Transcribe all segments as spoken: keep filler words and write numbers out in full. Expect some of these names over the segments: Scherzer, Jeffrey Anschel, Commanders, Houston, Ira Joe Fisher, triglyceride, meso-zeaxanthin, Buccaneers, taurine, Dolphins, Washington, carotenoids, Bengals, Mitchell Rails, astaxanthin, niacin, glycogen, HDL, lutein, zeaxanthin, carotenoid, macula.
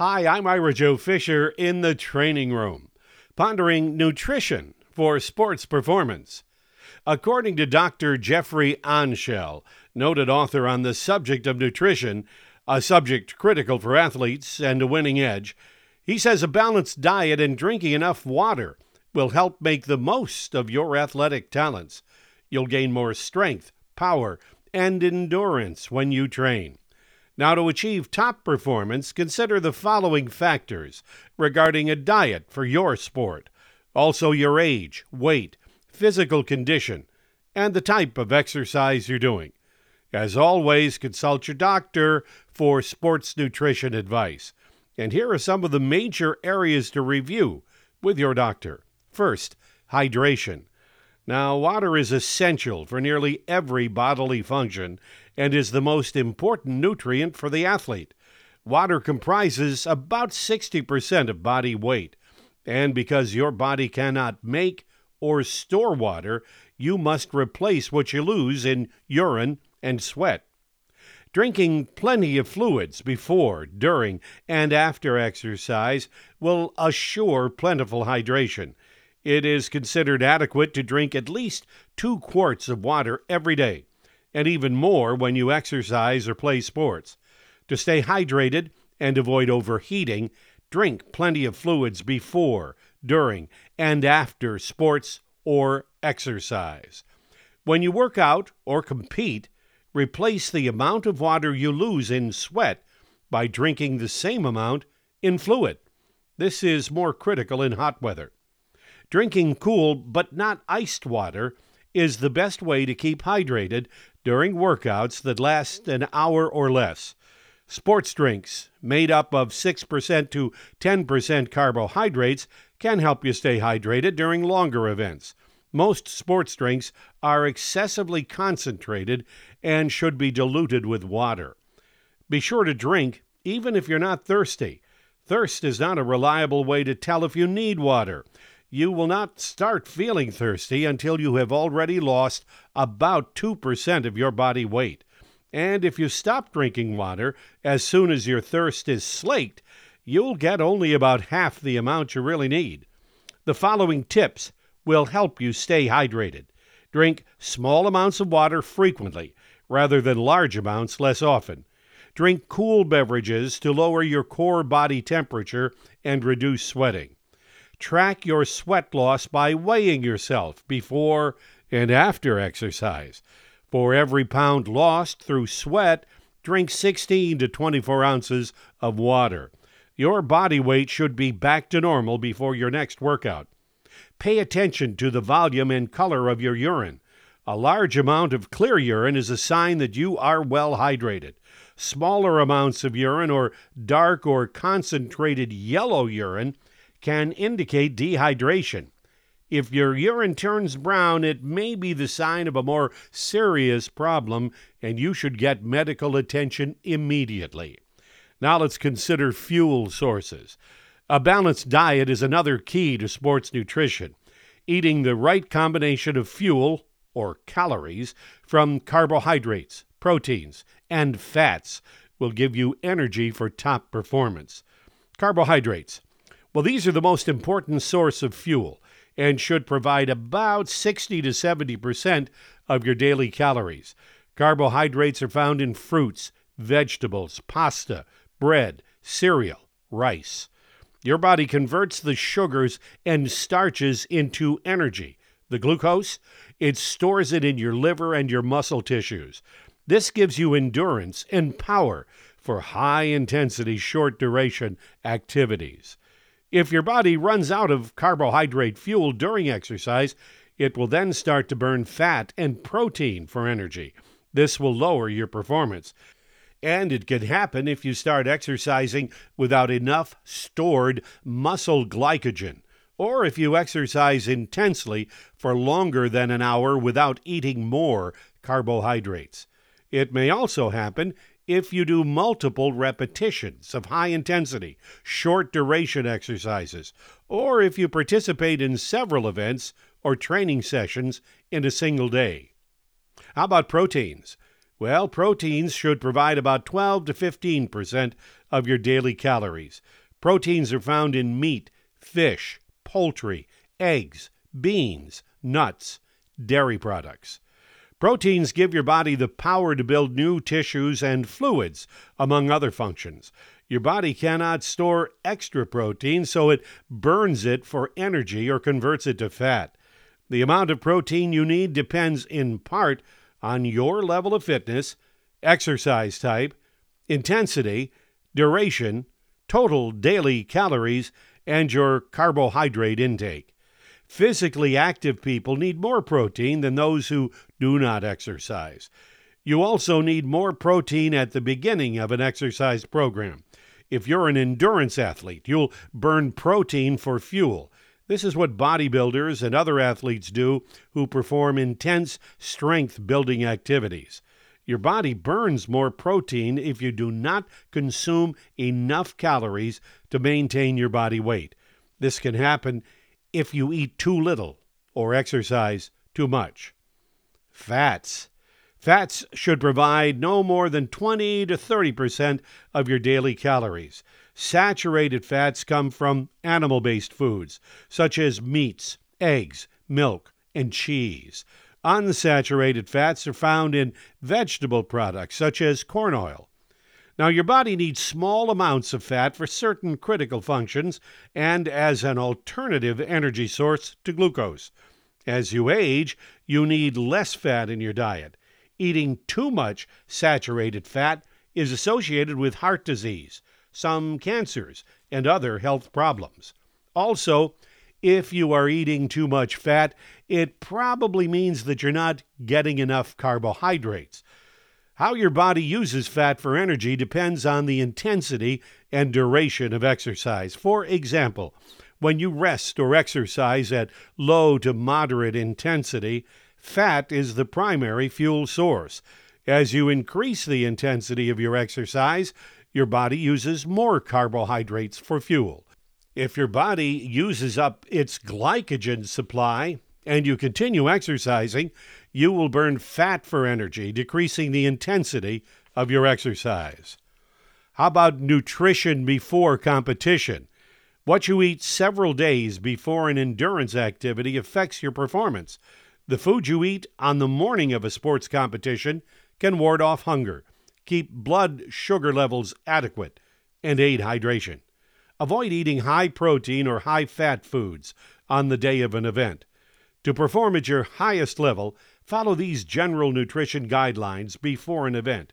Hi, I'm Ira Joe Fisher in the training room, pondering nutrition for sports performance. According to Doctor Jeffrey Anschel, noted author on the subject of nutrition, a subject critical for athletes and a winning edge, he says a balanced diet and drinking enough water will help make the most of your athletic talents. You'll gain more strength, power, and endurance when you train. Now, to achieve top performance, consider the following factors regarding a diet for your sport. Also, your age, weight, physical condition, and the type of exercise you're doing. As always, consult your doctor for sports nutrition advice. And here are some of the major areas to review with your doctor. First, hydration. Now, water is essential for nearly every bodily function and is the most important nutrient for the athlete. Water comprises about sixty percent of body weight, and because your body cannot make or store water, you must replace what you lose in urine and sweat. Drinking plenty of fluids before, during, and after exercise will assure plentiful hydration. It is considered adequate to drink at least two quarts of water every day, and even more when you exercise or play sports. To stay hydrated and avoid overheating, drink plenty of fluids before, during, and after sports or exercise. When you work out or compete, replace the amount of water you lose in sweat by drinking the same amount in fluid. This is more critical in hot weather. Drinking cool but not iced water is the best way to keep hydrated during workouts that last an hour or less. Sports drinks made up of six percent to ten percent carbohydrates can help you stay hydrated during longer events. Most sports drinks are excessively concentrated and should be diluted with water. Be sure to drink even if you're not thirsty. Thirst is not a reliable way to tell if you need water. You will not start feeling thirsty until you have already lost about two percent of your body weight. And if you stop drinking water as soon as your thirst is slaked, you'll get only about half the amount you really need. The following tips will help you stay hydrated. Drink small amounts of water frequently, rather than large amounts less often. Drink cool beverages to lower your core body temperature and reduce sweating. Track your sweat loss by weighing yourself before and after exercise. For every pound lost through sweat, drink sixteen to twenty-four ounces of water. Your body weight should be back to normal before your next workout. Pay attention to the volume and color of your urine. A large amount of clear urine is a sign that you are well hydrated. Smaller amounts of urine or dark or concentrated yellow urine can indicate dehydration. If your urine turns brown, it may be the sign of a more serious problem, and you should get medical attention immediately. Now let's consider fuel sources. A balanced diet is another key to sports nutrition. Eating the right combination of fuel, or calories, from carbohydrates, proteins, and fats will give you energy for top performance. Carbohydrates. Well, these are the most important source of fuel and should provide about sixty to seventy percent of your daily calories. Carbohydrates are found in fruits, vegetables, pasta, bread, cereal, rice. Your body converts the sugars and starches into energy. The glucose, it stores it in your liver and your muscle tissues. This gives you endurance and power for high-intensity, short-duration activities. If your body runs out of carbohydrate fuel during exercise, it will then start to burn fat and protein for energy. This will lower your performance. And it can happen if you start exercising without enough stored muscle glycogen, or if you exercise intensely for longer than an hour without eating more carbohydrates. It may also happen if you do multiple repetitions of high-intensity, short-duration exercises, or if you participate in several events or training sessions in a single day. How about proteins? Well, proteins should provide about twelve to fifteen percent of your daily calories. Proteins are found in meat, fish, poultry, eggs, beans, nuts, dairy products. Proteins give your body the power to build new tissues and fluids, among other functions. Your body cannot store extra protein, so it burns it for energy or converts it to fat. The amount of protein you need depends in part on your level of fitness, exercise type, intensity, duration, total daily calories, and your carbohydrate intake. Physically active people need more protein than those who do not exercise. You also need more protein at the beginning of an exercise program. If you're an endurance athlete, you'll burn protein for fuel. This is what bodybuilders and other athletes do who perform intense strength-building activities. Your body burns more protein if you do not consume enough calories to maintain your body weight. This can happen if you eat too little or exercise too much. Fats. Fats should provide no more than twenty to thirty percent of your daily calories. Saturated fats come from animal-based foods, such as meats, eggs, milk, and cheese. Unsaturated fats are found in vegetable products, such as corn oil. Now, your body needs small amounts of fat for certain critical functions and as an alternative energy source to glucose. As you age, you need less fat in your diet. Eating too much saturated fat is associated with heart disease, some cancers, and other health problems. Also, if you are eating too much fat, it probably means that you're not getting enough carbohydrates. How your body uses fat for energy depends on the intensity and duration of exercise. For example, when you rest or exercise at low to moderate intensity, fat is the primary fuel source. As you increase the intensity of your exercise, your body uses more carbohydrates for fuel. If your body uses up its glycogen supply and you continue exercising, you will burn fat for energy, decreasing the intensity of your exercise. How about nutrition before competition? What you eat several days before an endurance activity affects your performance. The food you eat on the morning of a sports competition can ward off hunger, keep blood sugar levels adequate, and aid hydration. Avoid eating high-protein or high-fat foods on the day of an event. To perform at your highest level, follow these general nutrition guidelines before an event.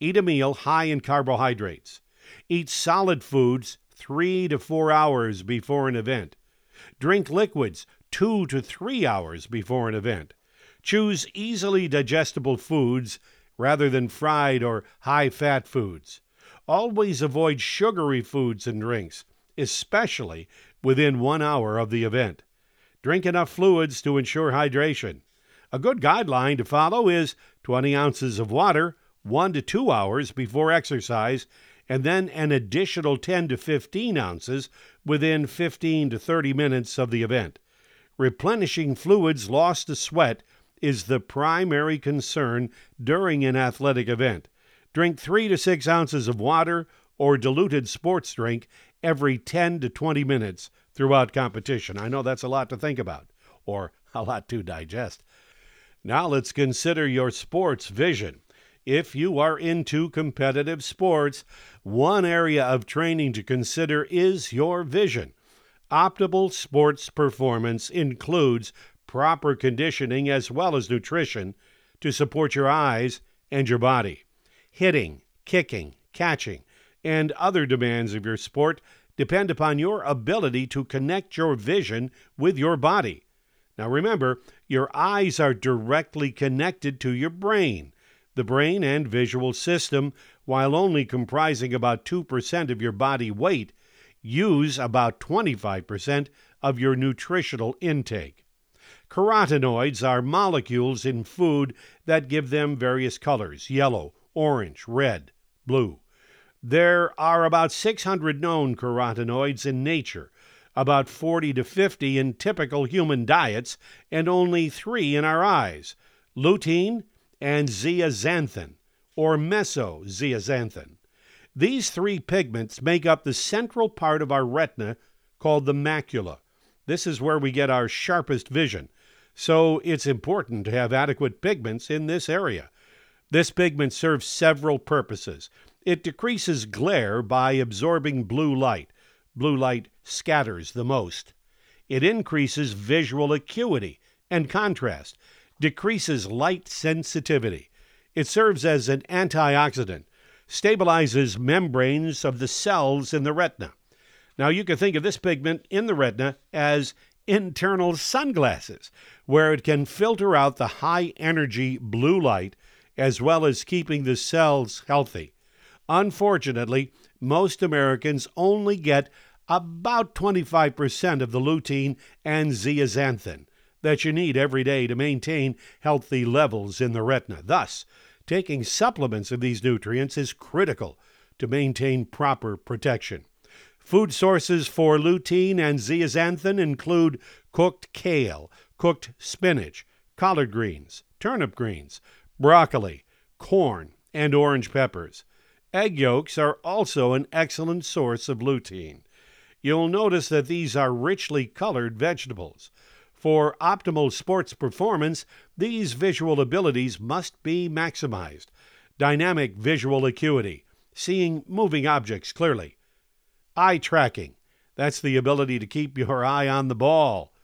Eat a meal high in carbohydrates. Eat solid foods three to four hours before an event. Drink liquids two to three hours before an event. Choose easily digestible foods rather than fried or high-fat foods. Always avoid sugary foods and drinks, especially within one hour of the event. Drink enough fluids to ensure hydration. A good guideline to follow is twenty ounces of water one to two hours before exercise, and then an additional ten to fifteen ounces within fifteen to thirty minutes of the event. Replenishing fluids lost to sweat is the primary concern during an athletic event. Drink three to six ounces of water or diluted sports drink every ten to twenty minutes throughout competition. I know that's a lot to think about, or a lot to digest. Now let's consider your sports vision. If you are into competitive sports, one area of training to consider is your vision. Optimal sports performance includes proper conditioning as well as nutrition to support your eyes and your body. Hitting, kicking, catching, and other demands of your sport depend upon your ability to connect your vision with your body. Now remember, your eyes are directly connected to your brain. The brain and visual system, while only comprising about two percent of your body weight, use about twenty-five percent of your nutritional intake. Carotenoids are molecules in food that give them various colors: yellow, orange, red, blue. There are about six hundred known carotenoids in nature, about forty to fifty in typical human diets, and only three in our eyes: lutein and zeaxanthin. or meso-zeaxanthin. These three pigments make up the central part of our retina called the macula. This is where we get our sharpest vision, so it's important to have adequate pigments in this area. This pigment serves several purposes. It decreases glare by absorbing blue light. Blue light scatters the most. It increases visual acuity and contrast, decreases light sensitivity. It serves as an antioxidant, stabilizes membranes of the cells in the retina. Now, you can think of this pigment in the retina as internal sunglasses, where it can filter out the high-energy blue light, as well as keeping the cells healthy. Unfortunately, most Americans only get about twenty-five percent of the lutein and zeaxanthin that you need every day to maintain healthy levels in the retina. Thus, taking supplements of these nutrients is critical to maintain proper protection. Food sources for lutein and zeaxanthin include cooked kale, cooked spinach, collard greens, turnip greens, broccoli, corn, and orange peppers. Egg yolks are also an excellent source of lutein. You'll notice that these are richly colored vegetables. For optimal sports performance, these visual abilities must be maximized. Dynamic visual acuity, seeing moving objects clearly. Eye tracking, that's the ability to keep your eye on the ball.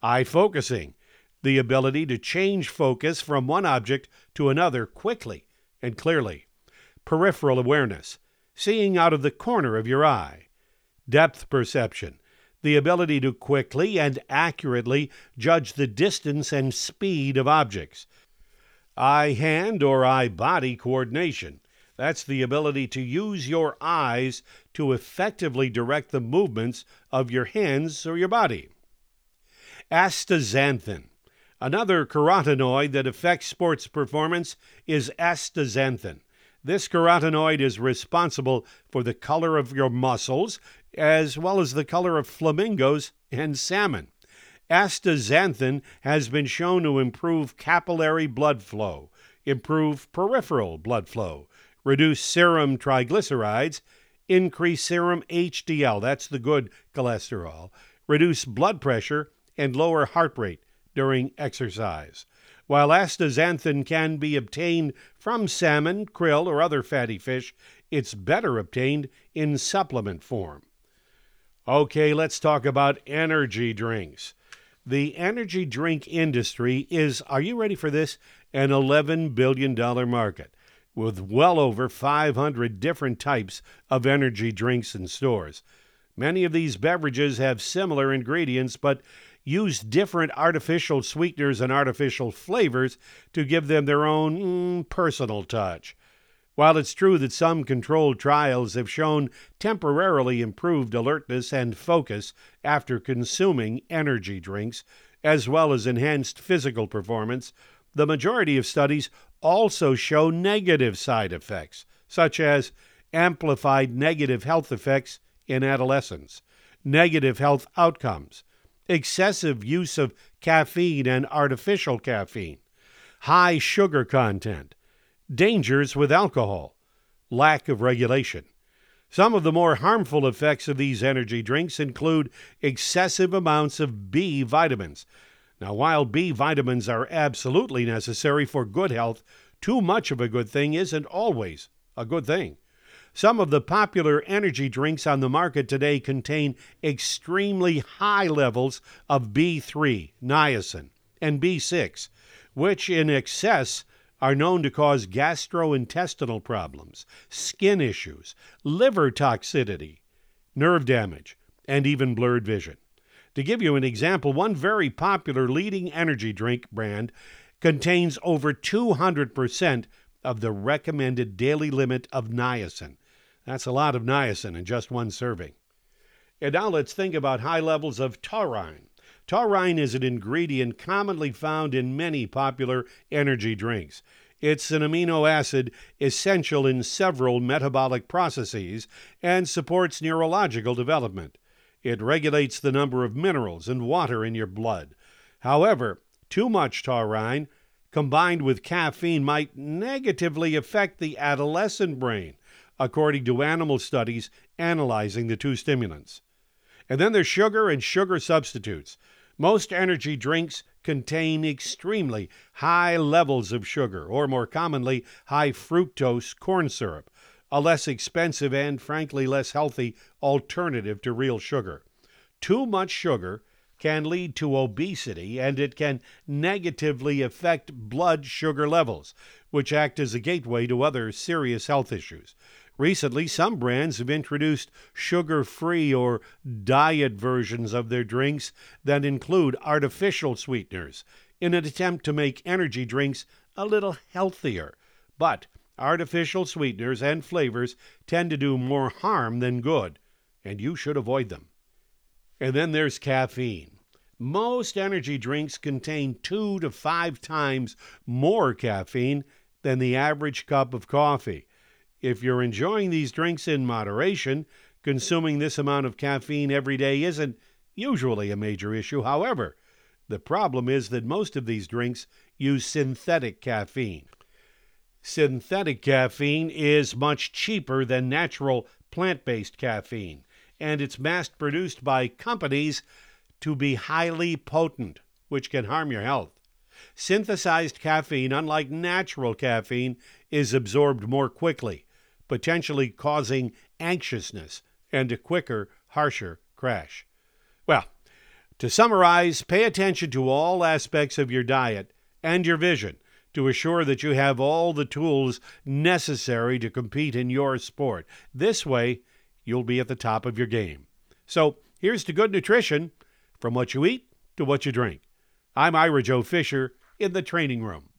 Eye focusing, the ability to change focus from one object to another quickly and clearly. Peripheral awareness, seeing out of the corner of your eye. Depth perception, the ability to quickly and accurately judge the distance and speed of objects. Eye-hand or eye-body coordination, that's the ability to use your eyes to effectively direct the movements of your hands or your body. Astaxanthin. Another carotenoid that affects sports performance is astaxanthin. This carotenoid is responsible for the color of your muscles as well as the color of flamingos and salmon. Astaxanthin has been shown to improve capillary blood flow, improve peripheral blood flow, reduce serum triglycerides, increase serum H D L, that's the good cholesterol, reduce blood pressure, and lower heart rate during exercise. While astaxanthin can be obtained from salmon, krill, or other fatty fish, it's better obtained in supplement form. Okay, let's talk about energy drinks. The energy drink industry is, are you ready for this, an eleven billion dollars market, with well over five hundred different types of energy drinks in stores. Many of these beverages have similar ingredients, but use different artificial sweeteners and artificial flavors to give them their own mm, personal touch. While it's true that some controlled trials have shown temporarily improved alertness and focus after consuming energy drinks, as well as enhanced physical performance, the majority of studies also show negative side effects, such as amplified negative health effects in adolescents, negative health outcomes, excessive use of caffeine and artificial caffeine, high sugar content, dangers with alcohol, lack of regulation. Some of the more harmful effects of these energy drinks include excessive amounts of B vitamins. Now, while B vitamins are absolutely necessary for good health, too much of a good thing isn't always a good thing. Some of the popular energy drinks on the market today contain extremely high levels of B three, niacin, and B six, which in excess are known to cause gastrointestinal problems, skin issues, liver toxicity, nerve damage, and even blurred vision. To give you an example, one very popular leading energy drink brand contains over two hundred percent of the recommended daily limit of niacin. That's a lot of niacin in just one serving. And now let's think about high levels of taurine. Taurine is an ingredient commonly found in many popular energy drinks. It's an amino acid essential in several metabolic processes and supports neurological development. It regulates the number of minerals and water in your blood. However, too much taurine combined with caffeine might negatively affect the adolescent brain, according to animal studies analyzing the two stimulants. And then there's sugar and sugar substitutes. Most energy drinks contain extremely high levels of sugar, or more commonly, high fructose corn syrup, a less expensive and, frankly, less healthy alternative to real sugar. Too much sugar can lead to obesity, and it can negatively affect blood sugar levels, which act as a gateway to other serious health issues. Recently, some brands have introduced sugar-free or diet versions of their drinks that include artificial sweeteners in an attempt to make energy drinks a little healthier. But artificial sweeteners and flavors tend to do more harm than good, and you should avoid them. And then there's caffeine. Most energy drinks contain two to five times more caffeine than the average cup of coffee. If you're enjoying these drinks in moderation, consuming this amount of caffeine every day isn't usually a major issue. However, the problem is that most of these drinks use synthetic caffeine. Synthetic caffeine is much cheaper than natural plant-based caffeine, and it's mass-produced by companies to be highly potent, which can harm your health. Synthesized caffeine, unlike natural caffeine, is absorbed more quickly, potentially causing anxiousness and a quicker, harsher crash. Well, to summarize, pay attention to all aspects of your diet and your vision to assure that you have all the tools necessary to compete in your sport. This way, you'll be at the top of your game. So here's to good nutrition, from what you eat to what you drink. I'm Ira Joe Fisher in the training room.